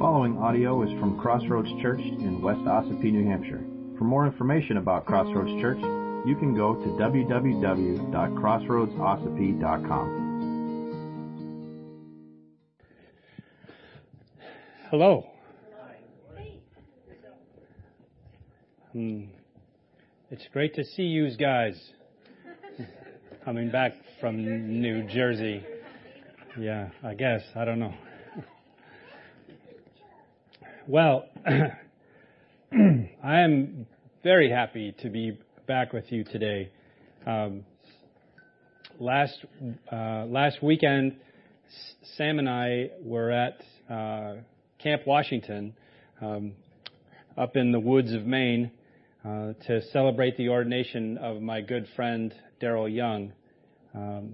following audio is from Crossroads Church in West Ossipee, New Hampshire. For more information about Crossroads Church, you can go to www.crossroadsossipee.com. Hello. It's great to see you guys. Coming back from New Jersey. Yeah, I guess. I don't know. Well, I am very happy to be back with you today. Last weekend, Sam and I were at Camp Washington up in the woods of Maine to celebrate the ordination of my good friend Daryl Young. It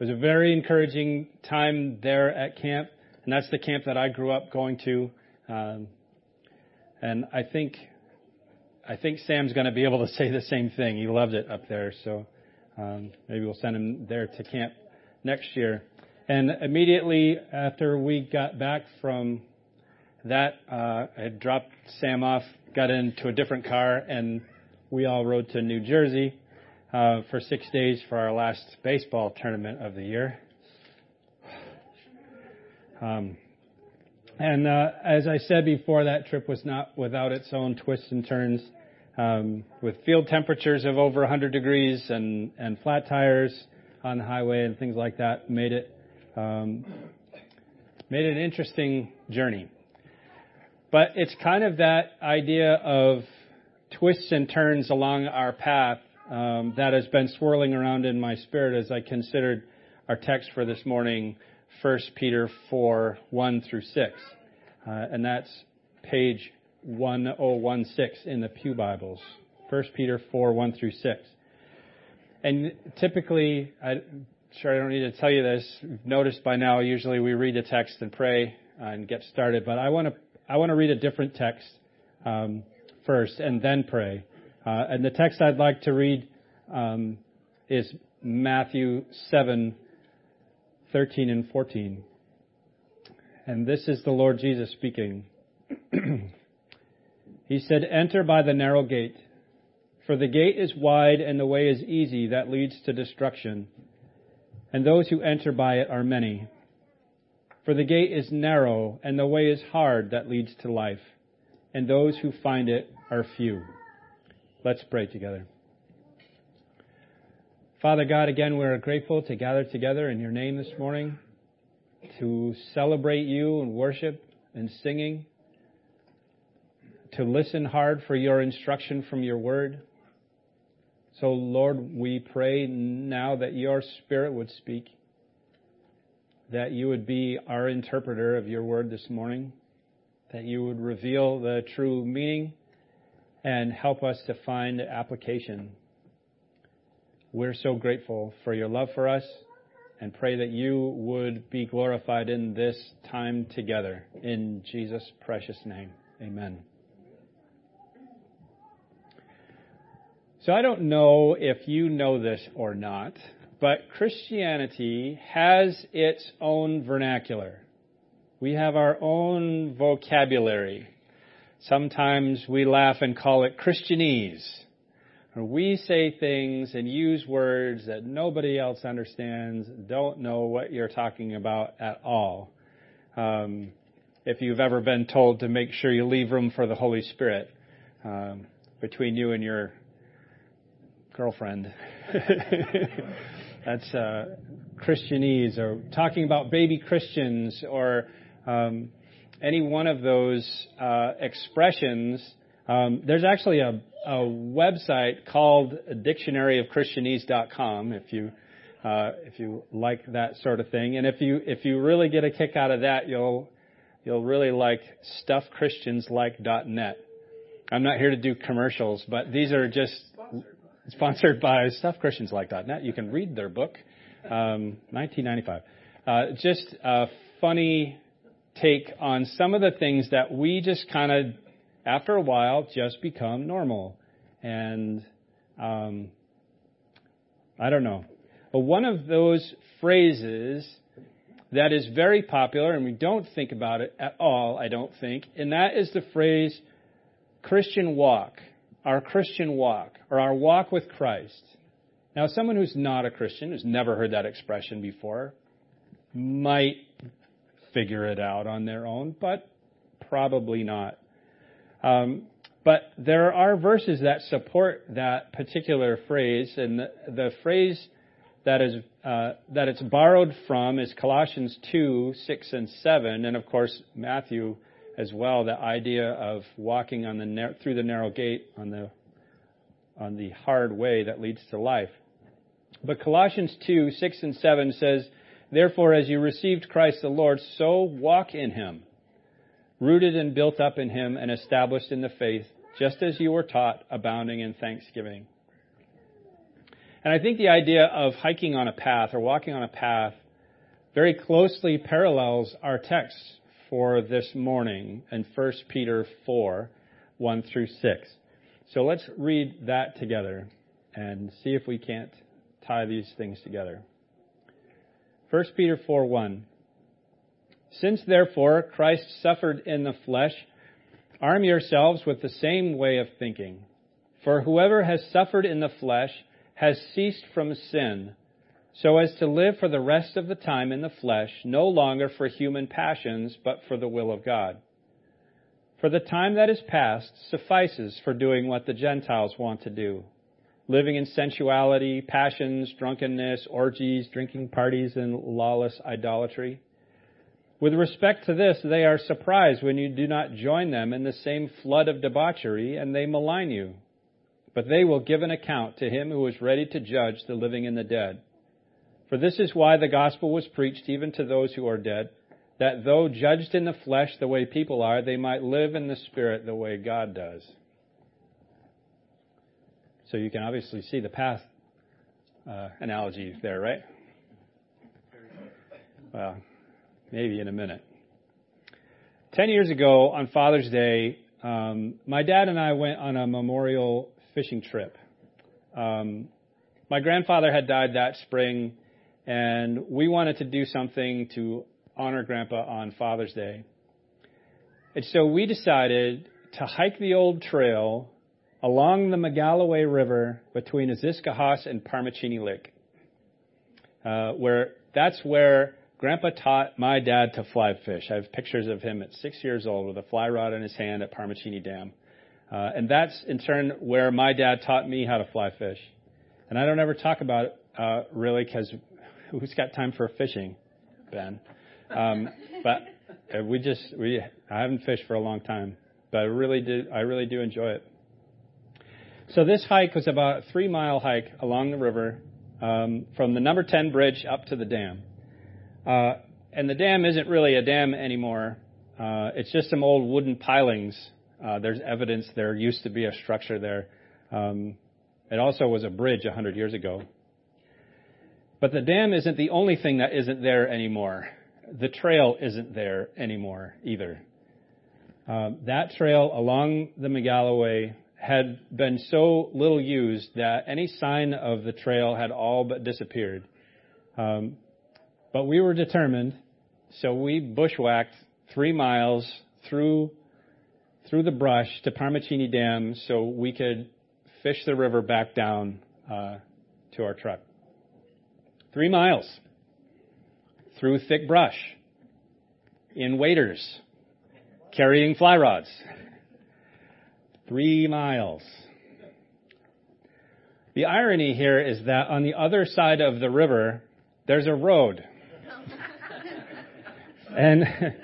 was a very encouraging time there at camp, and that's the camp that I grew up going to. And I think Sam's going to be able to say the same thing. He loved it up there, so maybe we'll send him there to camp next year. And immediately after we got back from that, I dropped Sam off, got into a different car, and we all rode to New Jersey for 6 days for our last baseball tournament of the year. And as I said before, that trip was not without its own twists and turns, with field temperatures of over 100 degrees and flat tires on the highway and things like that, made it an interesting journey. But it's kind of that idea of twists and turns along our path that has been swirling around in my spirit as I considered our text for this morning, 1 Peter 4, 1 through 6, and that's page 1016 in the Pew Bibles, 1 Peter 4, 1 through 6. And typically, I don't need to tell you this, you've noticed by now, usually we read a text and pray and get started, but I want to read a different text first and then pray. And the text I'd like to read is Matthew 7, 13 and 14. And this is the Lord Jesus speaking. He said, "Enter by the narrow gate, for the gate is wide and the way is easy that leads to destruction, and those who enter by it are many. For the gate is narrow and the way is hard that leads to life, and those who find it are few." Let's pray together. Father God, again, we're grateful to gather together in your name this morning to celebrate you in worship and singing, to listen hard for your instruction from your word. So, Lord, we pray now that your Spirit would speak, that you would be our interpreter of your word this morning, that you would reveal the true meaning and help us to find application. We're so grateful for your love for us and pray that you would be glorified in this time together. In Jesus' precious name, amen. So I don't know if you know this or not, but Christianity has its own vernacular. We have our own vocabulary. Sometimes we laugh and call it Christianese. We say things and use words that nobody else understands, don't know what you're talking about at all. If you've ever been told to make sure you leave room for the Holy Spirit between you and your girlfriend, that's Christianese, or talking about baby Christians, or any one of those expressions. There's actually a website called DictionaryofChristianese.com if you like that sort of thing, and if you really get a kick out of that, you'll really like StuffChristiansLike.net. I'm not here to do commercials, but these are just sponsored by StuffChristiansLike.net. You can read their book, 1995. Just a funny take on some of the things that we just kind of, after a while, just become normal. And I don't know. But one of those phrases that is very popular, and we don't think about it at all, I don't think, and that is the phrase Christian walk, or our walk with Christ. Now, someone who's not a Christian, who's never heard that expression before, might figure it out on their own, but probably not. But there are verses that support that particular phrase, and the phrase that it's borrowed from is Colossians 2, 6, and 7, and of course Matthew as well. The idea of walking on through the narrow gate on the hard way that leads to life. But Colossians 2, 6, and 7 says, "Therefore, as you received Christ the Lord, so walk in him, rooted and built up in him and established in the faith, just as you were taught, abounding in thanksgiving." And I think the idea of hiking on a path or walking on a path very closely parallels our text for this morning in 1 Peter 4, 1 through 6. So let's read that together and see if we can't tie these things together. 1 Peter 4, 1. "Since, therefore, Christ suffered in the flesh, arm yourselves with the same way of thinking. For whoever has suffered in the flesh has ceased from sin, so as to live for the rest of the time in the flesh, no longer for human passions, but for the will of God. For the time that is past suffices for doing what the Gentiles want to do, living in sensuality, passions, drunkenness, orgies, drinking parties, and lawless idolatry. With respect to this, they are surprised when you do not join them in the same flood of debauchery, and they malign you. But they will give an account to him who is ready to judge the living and the dead. For this is why the gospel was preached even to those who are dead, that though judged in the flesh the way people are, they might live in the spirit the way God does." So you can obviously see the path analogy there, right? Well, maybe in a minute. 10 years ago on Father's Day, my dad and I went on a memorial fishing trip. My grandfather had died that spring, and we wanted to do something to honor Grandpa on Father's Day. And so we decided to hike the old trail along the Magalloway River between Aziscohos and Parmachenee Lake, where Grandpa taught my dad to fly fish. I have pictures of him at 6 years old with a fly rod in his hand at Parmachenee Dam. And that's, in turn, where my dad taught me how to fly fish. And I don't ever talk about it, really, because who's got time for fishing, Ben? But I haven't fished for a long time, but I really do enjoy it. So this hike was about a 3-mile hike along the river, from the number 10 bridge up to the dam. And the dam isn't really a dam anymore. It's just some old wooden pilings. There's evidence there used to be a structure there. It also was a bridge 100 years ago. But the dam isn't the only thing that isn't there anymore. The trail isn't there anymore either. That trail along the Magalloway had been so little used that any sign of the trail had all but disappeared. But we were determined, so we bushwhacked 3 miles through the brush to Parmachenee Dam so we could fish the river back down to our truck. 3 miles through thick brush in waders carrying fly rods. 3 miles. The irony here is that on the other side of the river, there's a road. And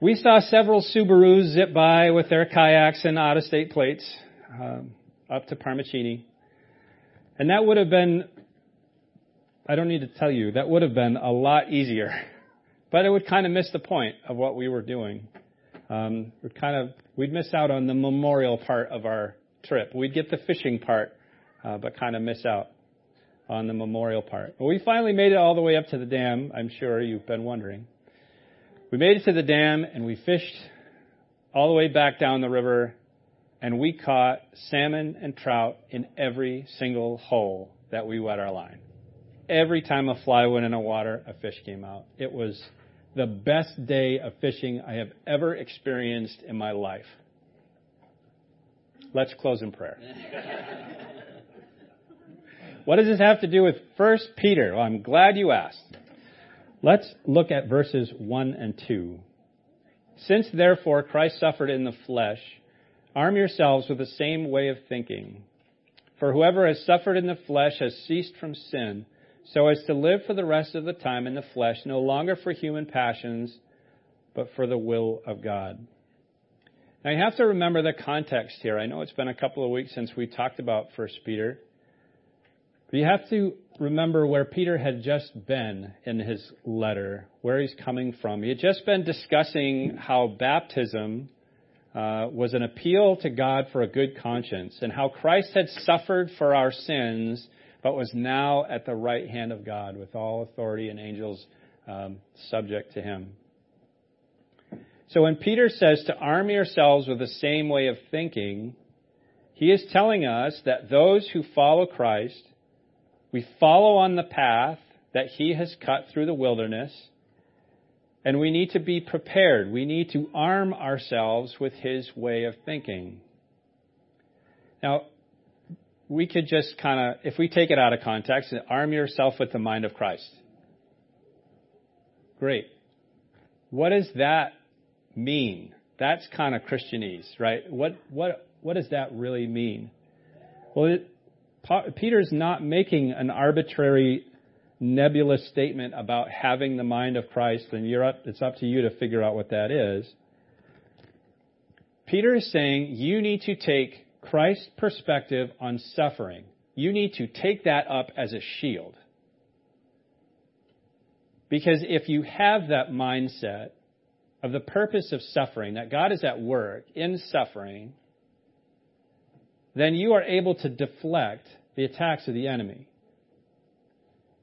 we saw several Subarus zip by with their kayaks and out-of-state plates up to Parmachenee. And that would have been, I don't need to tell you, that would have been a lot easier. But it would kind of miss the point of what we were doing. We'd miss out on the memorial part of our trip. We'd get the fishing part, but kind of miss out on the memorial part. Well, we finally made it all the way up to the dam. I'm sure you've been wondering. We made it to the dam, and we fished all the way back down the river, and we caught salmon and trout in every single hole that we wet our line. Every time a fly went in the water, a fish came out. It was the best day of fishing I have ever experienced in my life. Let's close in prayer. What does this have to do with 1 Peter? Well, I'm glad you asked. Let's look at verses 1 and 2. Since therefore Christ suffered in the flesh, arm yourselves with the same way of thinking. For whoever has suffered in the flesh has ceased from sin, so as to live for the rest of the time in the flesh, no longer for human passions, but for the will of God. Now you have to remember the context here. I know it's been a couple of weeks since we talked about 1 Peter. But you have to remember where Peter had just been in his letter, where he's coming from. He had just been discussing how baptism was an appeal to God for a good conscience, and how Christ had suffered for our sins, but was now at the right hand of God with all authority and angels subject to him. So when Peter says to arm yourselves with the same way of thinking, he is telling us that those who follow Christ, we follow on the path that he has cut through the wilderness, and we need to be prepared. We need to arm ourselves with his way of thinking. Now, we could just kind of, if we take it out of context, and arm yourself with the mind of Christ. Great. What does that mean? That's kind of Christianese, right? What does that really mean? Well, Peter's not making an arbitrary, nebulous statement about having the mind of Christ, and it's up to you to figure out what that is. Peter is saying you need to take Christ's perspective on suffering. You need to take that up as a shield. Because if you have that mindset of the purpose of suffering, that God is at work in suffering, then you are able to deflect the attacks of the enemy.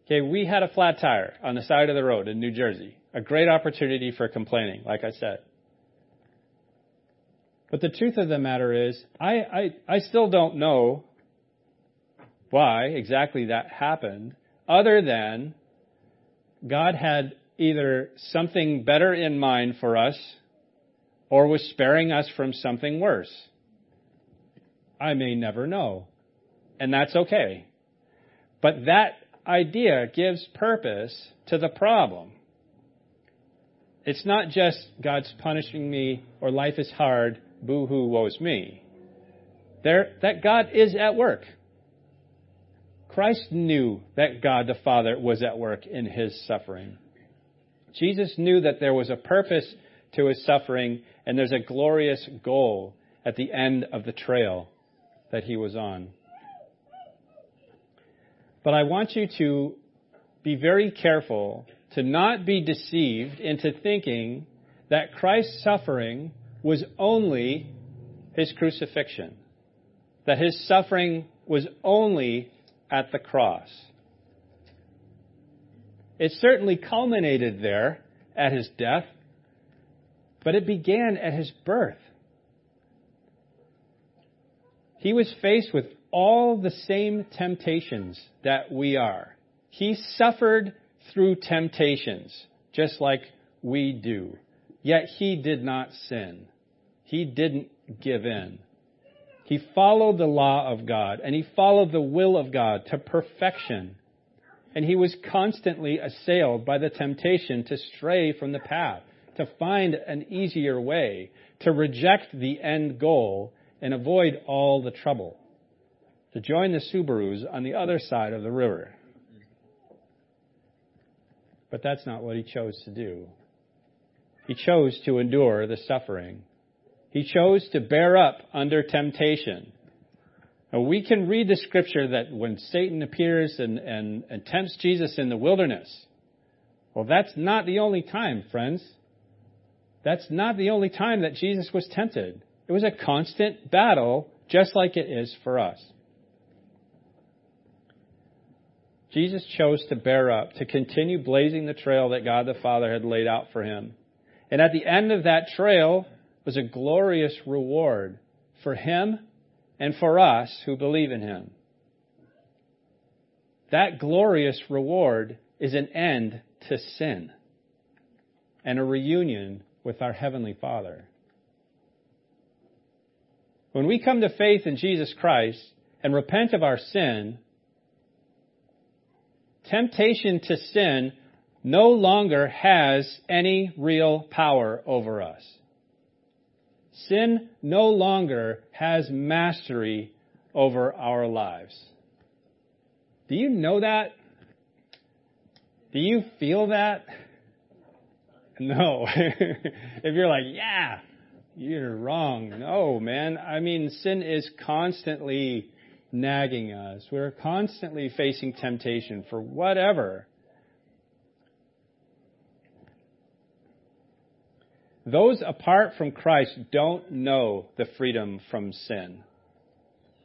Okay, we had a flat tire on the side of the road in New Jersey. A great opportunity for complaining, like I said. But the truth of the matter is, I still don't know why exactly that happened, other than God had either something better in mind for us or was sparing us from something worse. I may never know, and that's okay. But that idea gives purpose to the problem. It's not just God's punishing me or life is hard, boo-hoo, woe's me. That God is at work. Christ knew that God the Father was at work in his suffering. Jesus knew that there was a purpose to his suffering, and there's a glorious goal at the end of the trail that he was on. But I want you to be very careful to not be deceived into thinking that Christ's suffering was only his crucifixion, that his suffering was only at the cross. It certainly culminated there at his death, but it began at his birth. He was faced with all the same temptations that we are. He suffered through temptations, just like we do. Yet he did not sin. He didn't give in. He followed the law of God, and he followed the will of God to perfection. And he was constantly assailed by the temptation to stray from the path, to find an easier way, to reject the end goal and avoid all the trouble, to join the Subarus on the other side of the river. But that's not what he chose to do. He chose to endure the suffering. He chose to bear up under temptation. Now, we can read the scripture that when Satan appears and tempts Jesus in the wilderness, well, that's not the only time, friends. That's not the only time that Jesus was tempted. It was a constant battle, just like it is for us. Jesus chose to bear up, to continue blazing the trail that God the Father had laid out for him. And at the end of that trail was a glorious reward for him and for us who believe in him. That glorious reward is an end to sin. and a reunion with our Heavenly Father. When we come to faith in Jesus Christ and repent of our sin, temptation to sin no longer has any real power over us. Sin no longer has mastery over our lives. Do you know that? Do you feel that? No. If you're like, yeah, you're wrong. No, man. I mean, sin is constantly nagging us. We're constantly facing temptation for whatever. Those apart from Christ don't know the freedom from sin.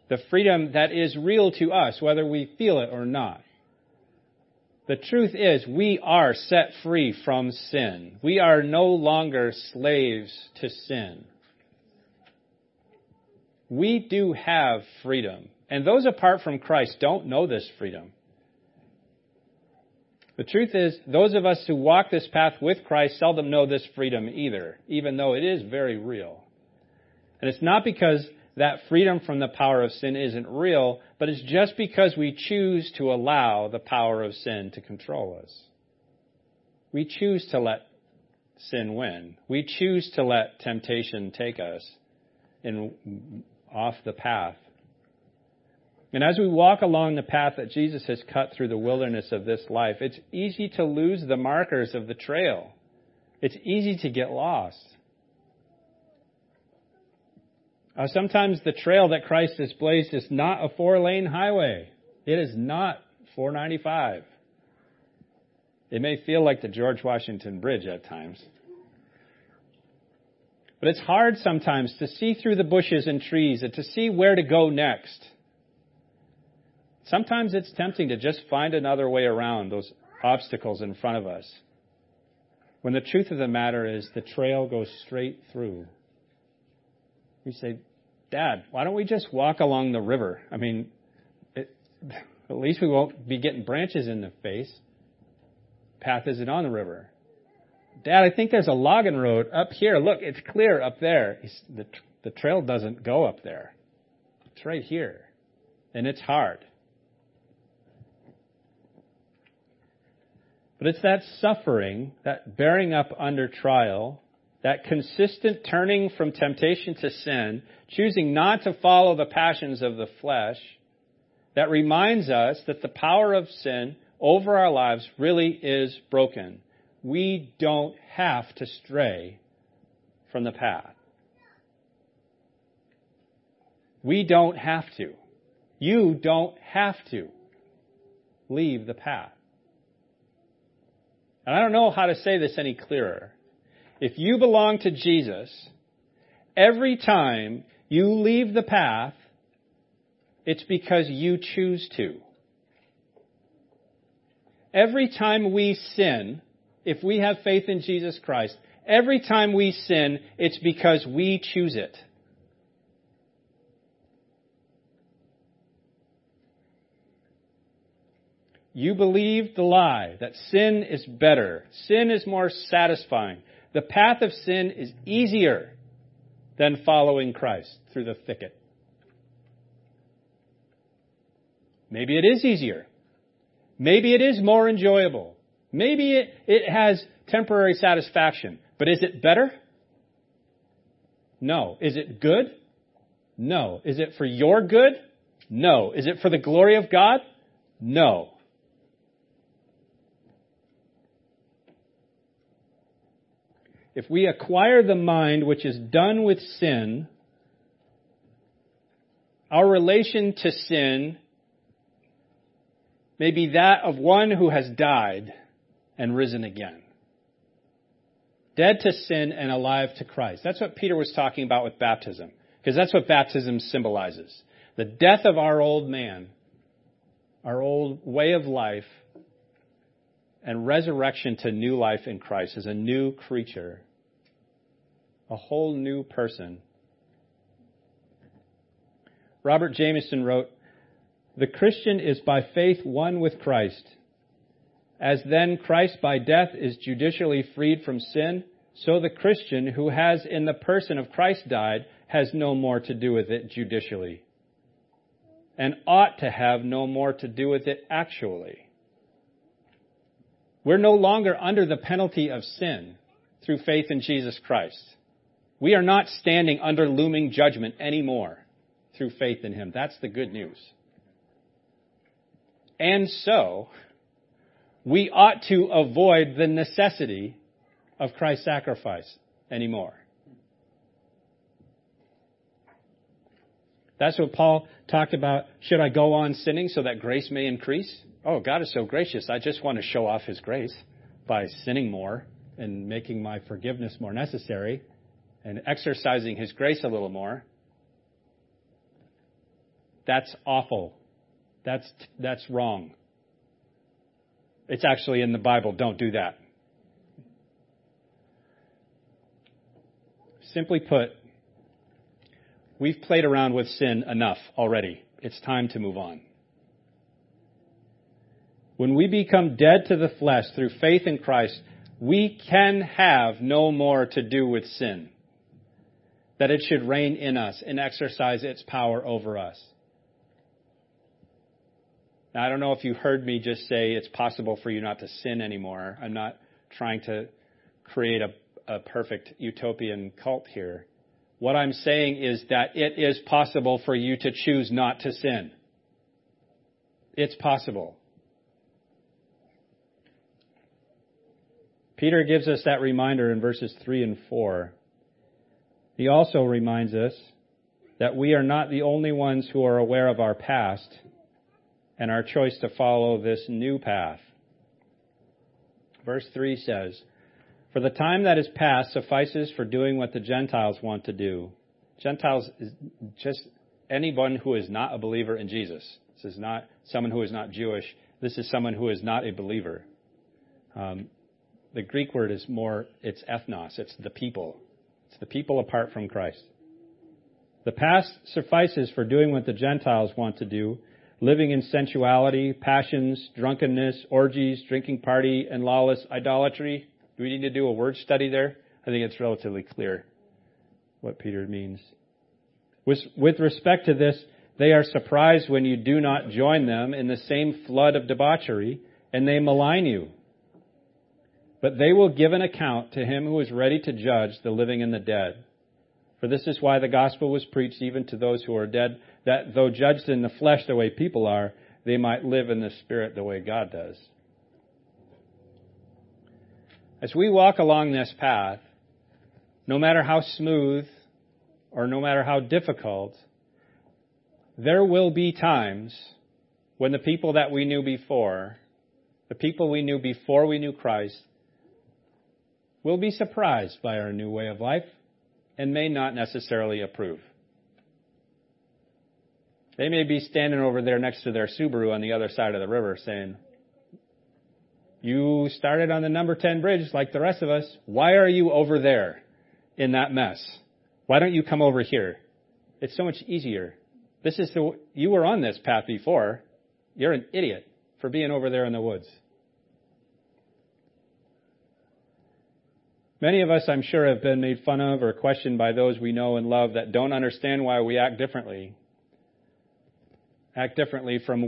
The freedom that is real to us, whether we feel it or not. The truth is, we are set free from sin. We are no longer slaves to sin. We do have freedom. And those apart from Christ don't know this freedom. The truth is, those of us who walk this path with Christ seldom know this freedom either, even though it is very real. And it's not because that freedom from the power of sin isn't real, but it's just because we choose to allow the power of sin to control us. We choose to let sin win. We choose to let temptation take us off the path. And as we walk along the path that Jesus has cut through the wilderness of this life, it's easy to lose the markers of the trail. It's easy to get lost. Sometimes the trail that Christ has blazed is not a four-lane highway. It is not 495. It may feel like the George Washington Bridge at times. But it's hard sometimes to see through the bushes and trees and to see where to go next. Sometimes it's tempting to just find another way around those obstacles in front of us, when the truth of the matter is the trail goes straight through. We say, Dad, why don't we just walk along the river? I mean, at least we won't be getting branches in the face. Path isn't on the river. Dad, I think there's a logging road up here. Look, it's clear up there. The trail doesn't go up there. It's right here. And it's hard. But it's that suffering, that bearing up under trial, that consistent turning from temptation to sin, choosing not to follow the passions of the flesh, that reminds us that the power of sin over our lives really is broken. We don't have to stray from the path. We don't have to. You don't have to leave the path. And I don't know how to say this any clearer. If you belong to Jesus, every time you leave the path, it's because you choose to. Every time we sin, if we have faith in Jesus Christ, every time we sin, it's because we choose it. You believe the lie that sin is better, sin is more satisfying. The path of sin is easier than following Christ through the thicket. Maybe it is easier. Maybe it is more enjoyable. Maybe it has temporary satisfaction. But is it better? No. Is it good? No. Is it for your good? No. Is it for the glory of God? No. If we acquire the mind which is done with sin, our relation to sin may be that of one who has died and risen again. Dead to sin and alive to Christ. That's what Peter was talking about with baptism, because that's what baptism symbolizes. The death of our old man, our old way of life, and resurrection to new life in Christ as a new creature. A whole new person. Robert Jamieson wrote, "The Christian is by faith one with Christ, As then Christ by death is judicially freed from sin, so the Christian who has in the person of Christ died has no more to do with it judicially, and ought to have no more to do with it actually. We're no longer under the penalty of sin through faith in Jesus Christ. We are not standing under looming judgment anymore through faith in him. That's the good news. And so, we ought to avoid the necessity of Christ's sacrifice anymore. That's what Paul talked about. Should I go on sinning so that grace may increase? Oh, God is so gracious. I just want to show off his grace by sinning more and making my forgiveness more necessary and exercising his grace a little more. That's awful. That's wrong. It's actually in the Bible. Don't do that. Simply put, we've played around with sin enough already. It's time to move on. When we become dead to the flesh through faith in Christ, we can have no more to do with sin, that it should reign in us and exercise its power over us. Now, I don't know if you heard me just say it's possible for you not to sin anymore. I'm not trying to create a perfect utopian cult here. What I'm saying is that it is possible for you to choose not to sin. It's possible. Peter gives us that reminder in verses 3 and 4. He also reminds us that we are not the only ones who are aware of our past and our choice to follow this new path. Verse 3 says, "For the time that is past suffices for doing what the Gentiles want to do." Gentiles is just anyone who is not a believer in Jesus. This is not someone who is not Jewish. This is someone who is not a believer. The Greek word is more, it's ethnos, it's the people. It's the people apart from Christ. The past suffices for doing what the Gentiles want to do, living in sensuality, passions, drunkenness, orgies, drinking party, and lawless idolatry. Do we need to do a word study there? I think it's relatively clear what Peter means. With respect to this, they are surprised when you do not join them in the same flood of debauchery, and they malign you. But they will give an account to him who is ready to judge the living and the dead. For this is why the gospel was preached even to those who are dead, that though judged in the flesh the way people are, they might live in the spirit the way God does. As we walk along this path, no matter how smooth or no matter how difficult, there will be times when the people that we knew before, the people we knew before we knew Christ, will be surprised by our new way of life and may not necessarily approve. They may be standing over there next to their Subaru on the other side of the river saying, "You started on the number 10 bridge like the rest of us. Why are you over there in that mess? Why don't you come over here? It's so much easier. You were on this path before. You're an idiot for being over there in the woods." Many of us, I'm sure, have been made fun of or questioned by those we know and love that don't understand why we act differently from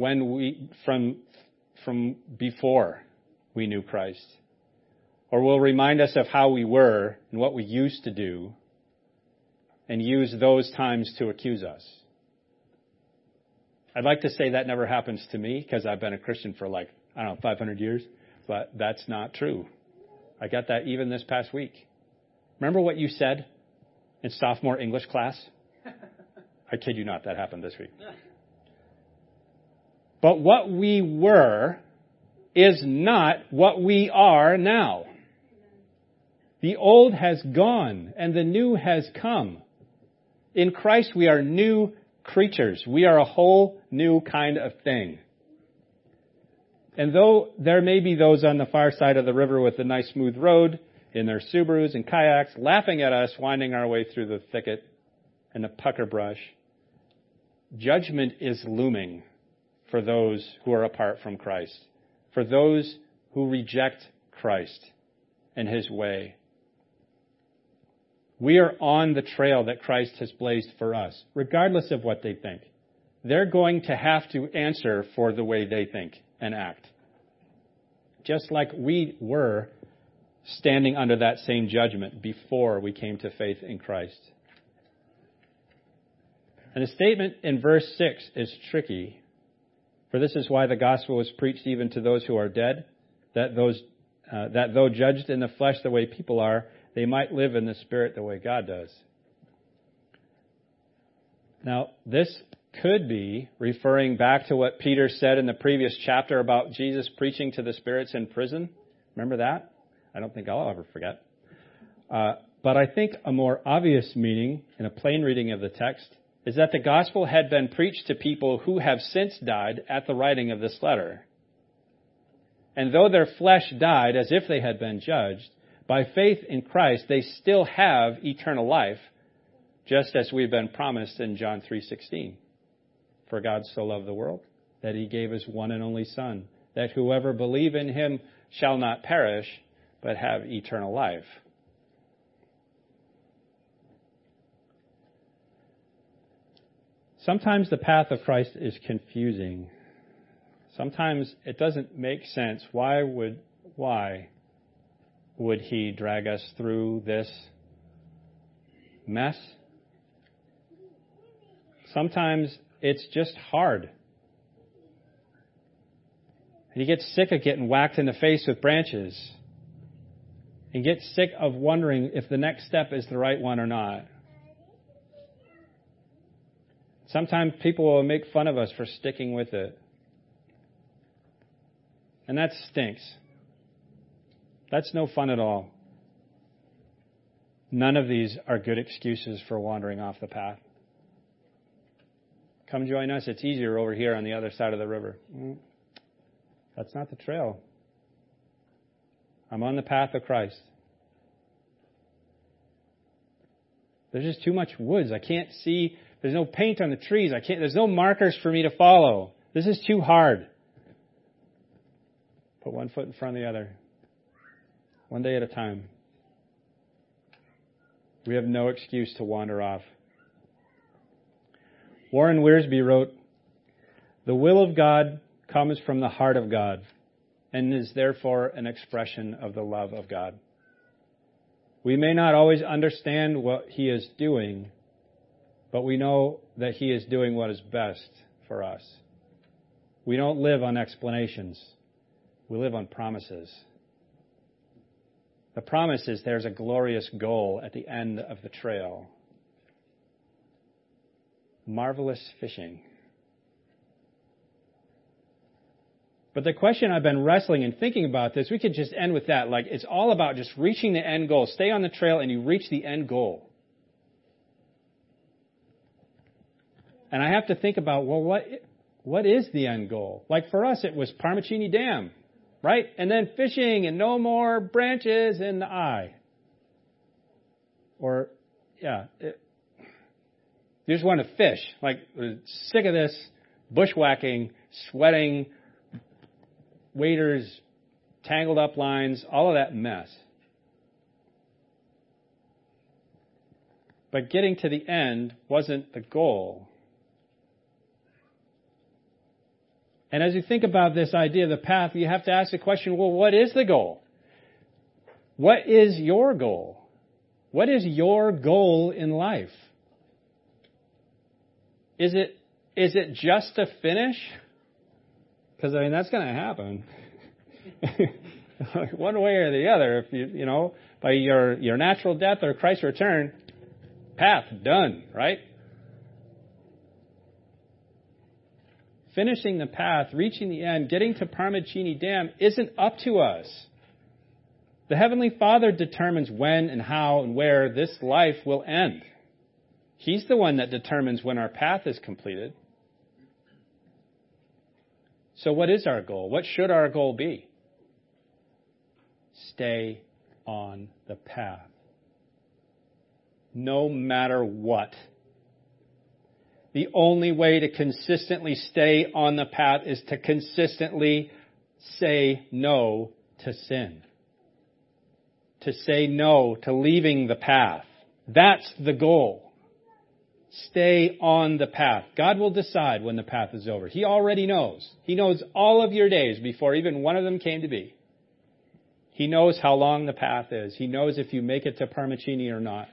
before we knew Christ, or will remind us of how we were and what we used to do and use those times to accuse us. I'd like to say that never happens to me because I've been a Christian for 500 years, but that's not true. I got that even this past week. Remember what you said in sophomore English class? I kid you not, that happened this week. But what we were is not what we are now. The old has gone and the new has come. In Christ, we are new creatures. We are a whole new kind of thing. And though there may be those on the far side of the river with the nice smooth road in their Subarus and kayaks laughing at us, winding our way through the thicket and the pucker brush, judgment is looming for those who are apart from Christ, for those who reject Christ and his way. We are on the trail that Christ has blazed for us, regardless of what they think. They're going to have to answer for the way they think and act. Just like we were standing under that same judgment before we came to faith in Christ. And the statement in verse 6 is tricky. For this is why the gospel was preached even to those who are dead, that though judged in the flesh the way people are, they might live in the spirit the way God does. Now, this could be referring back to what Peter said in the previous chapter about Jesus preaching to the spirits in prison. Remember that? I don't think I'll ever forget. But I think a more obvious meaning in a plain reading of the text is that the gospel had been preached to people who have since died at the writing of this letter. And though their flesh died as if they had been judged, by faith in Christ, they still have eternal life, just as we've been promised in John 3:16. For God so loved the world that he gave his one and only Son, that whoever believe in him shall not perish, but have eternal life. Sometimes the path of Christ is confusing. Sometimes it doesn't make sense. Why would he drag us through this mess? Sometimes it's just hard. And you get sick of getting whacked in the face with branches. And get sick of wondering if the next step is the right one or not. Sometimes people will make fun of us for sticking with it. And that stinks. That's no fun at all. None of these are good excuses for wandering off the path. Come join us. It's easier over here on the other side of the river. That's not the trail. I'm on the path of Christ. There's just too much woods. I can't see. There's no paint on the trees. There's no markers for me to follow. This is too hard. Put one foot in front of the other. One day at a time. We have no excuse to wander off. Warren Wiersbe wrote, "The will of God comes from the heart of God and is therefore an expression of the love of God. We may not always understand what he is doing, but we know that he is doing what is best for us. We don't live on explanations. We live on promises." The promise is there's a glorious goal at the end of the trail. Marvelous fishing. But the question I've been wrestling and thinking about this, we could just end with that. Like, it's all about just reaching the end goal. Stay on the trail and you reach the end goal. And I have to think about, well, what is the end goal? Like for us, it was Parmachenee Dam. Right? And then fishing and no more branches in the eye. Or, yeah. You just want to fish. Like, sick of this bushwhacking, sweating, waders, tangled up lines, all of that mess. But getting to the end wasn't the goal. And as you think about this idea of the path, you have to ask the question, well, what is the goal? What is your goal? What is your goal in life? Is it just to finish? Because, I mean, that's going to happen. One way or the other, if you know, by your natural death or Christ's return, path done, right? Finishing the path, reaching the end, getting to Parmachenee Dam isn't up to us. The Heavenly Father determines when and how and where this life will end. He's the one that determines when our path is completed. So what is our goal? What should our goal be? Stay on the path. No matter what. The only way to consistently stay on the path is to consistently say no to sin, to say no to leaving the path. That's the goal. Stay on the path. God will decide when the path is over. He already knows. He knows all of your days before even one of them came to be. He knows how long the path is. He knows if you make it to Parmachenee or not.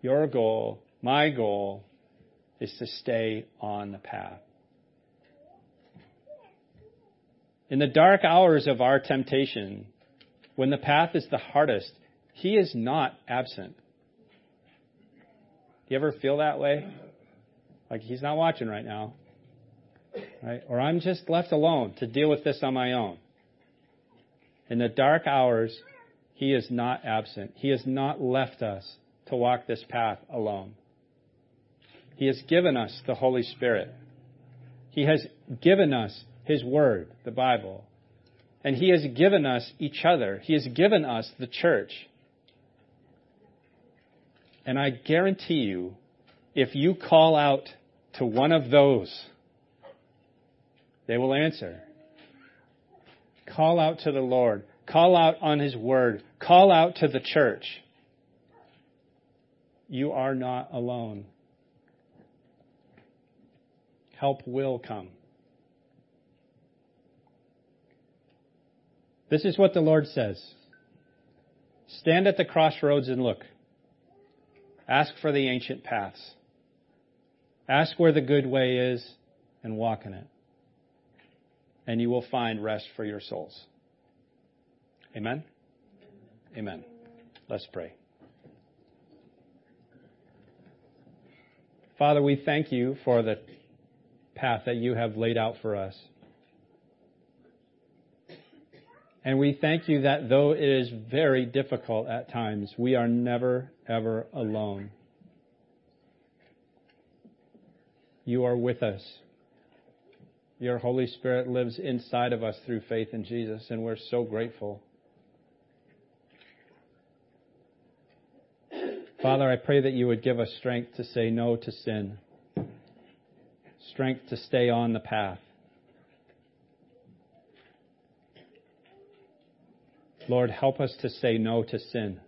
Your goal, my goal, is to stay on the path. In the dark hours of our temptation, when the path is the hardest, He is not absent. Do you ever feel that way? Like He's not watching right now, right? Or I'm just left alone to deal with this on my own. In the dark hours, He is not absent. He has not left us to walk this path alone. He has given us the Holy Spirit. He has given us His Word, the Bible. And He has given us each other. He has given us the church. And I guarantee you, if you call out to one of those, they will answer. Call out to the Lord. Call out on His Word. Call out to the church. You are not alone. Help will come. This is what the Lord says. Stand at the crossroads and look. Ask for the ancient paths. Ask where the good way is and walk in it. And you will find rest for your souls. Amen? Amen. Let's pray. Father, we thank You for the path that You have laid out for us. And we thank You that though it is very difficult at times, we are never, ever alone. You are with us. Your Holy Spirit lives inside of us through faith in Jesus, and we're so grateful. Father, I pray that You would give us strength to say no to sin, strength to stay on the path. Lord, help us to say no to sin,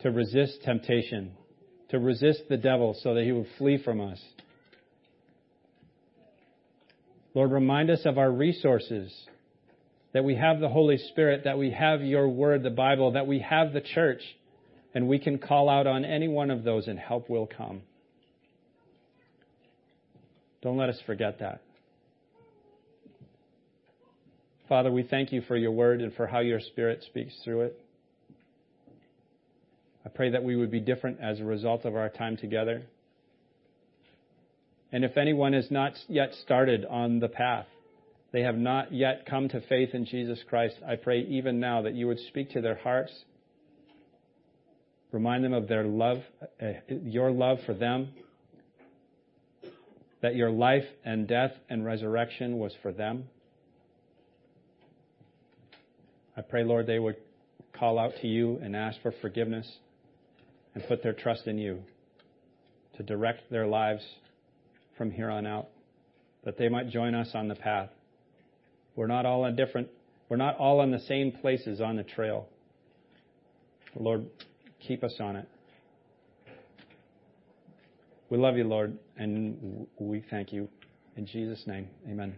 to resist temptation, to resist the devil so that he would flee from us. Lord, remind us of our resources, that we have the Holy Spirit, that we have Your Word, the Bible, that we have the church, and we can call out on any one of those and help will come. Don't let us forget that. Father, we thank You for Your Word and for how Your Spirit speaks through it. I pray that we would be different as a result of our time together. And if anyone has not yet started on the path, they have not yet come to faith in Jesus Christ, I pray even now that You would speak to their hearts, remind them of their love, Your love for them, that Your life and death and resurrection was for them. I pray, Lord, they would call out to You and ask for forgiveness and put their trust in You to direct their lives from here on out, that they might join us on the path. We're not all on the same places on the trail. Lord, keep us on it. We love You, Lord, and we thank You. In Jesus' name, amen.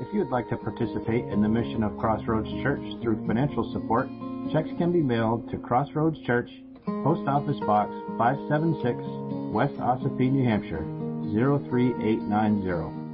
If you would like to participate in the mission of Crossroads Church through financial support, checks can be mailed to Crossroads Church, Post Office Box 576, West Ossipee, New Hampshire, 03890.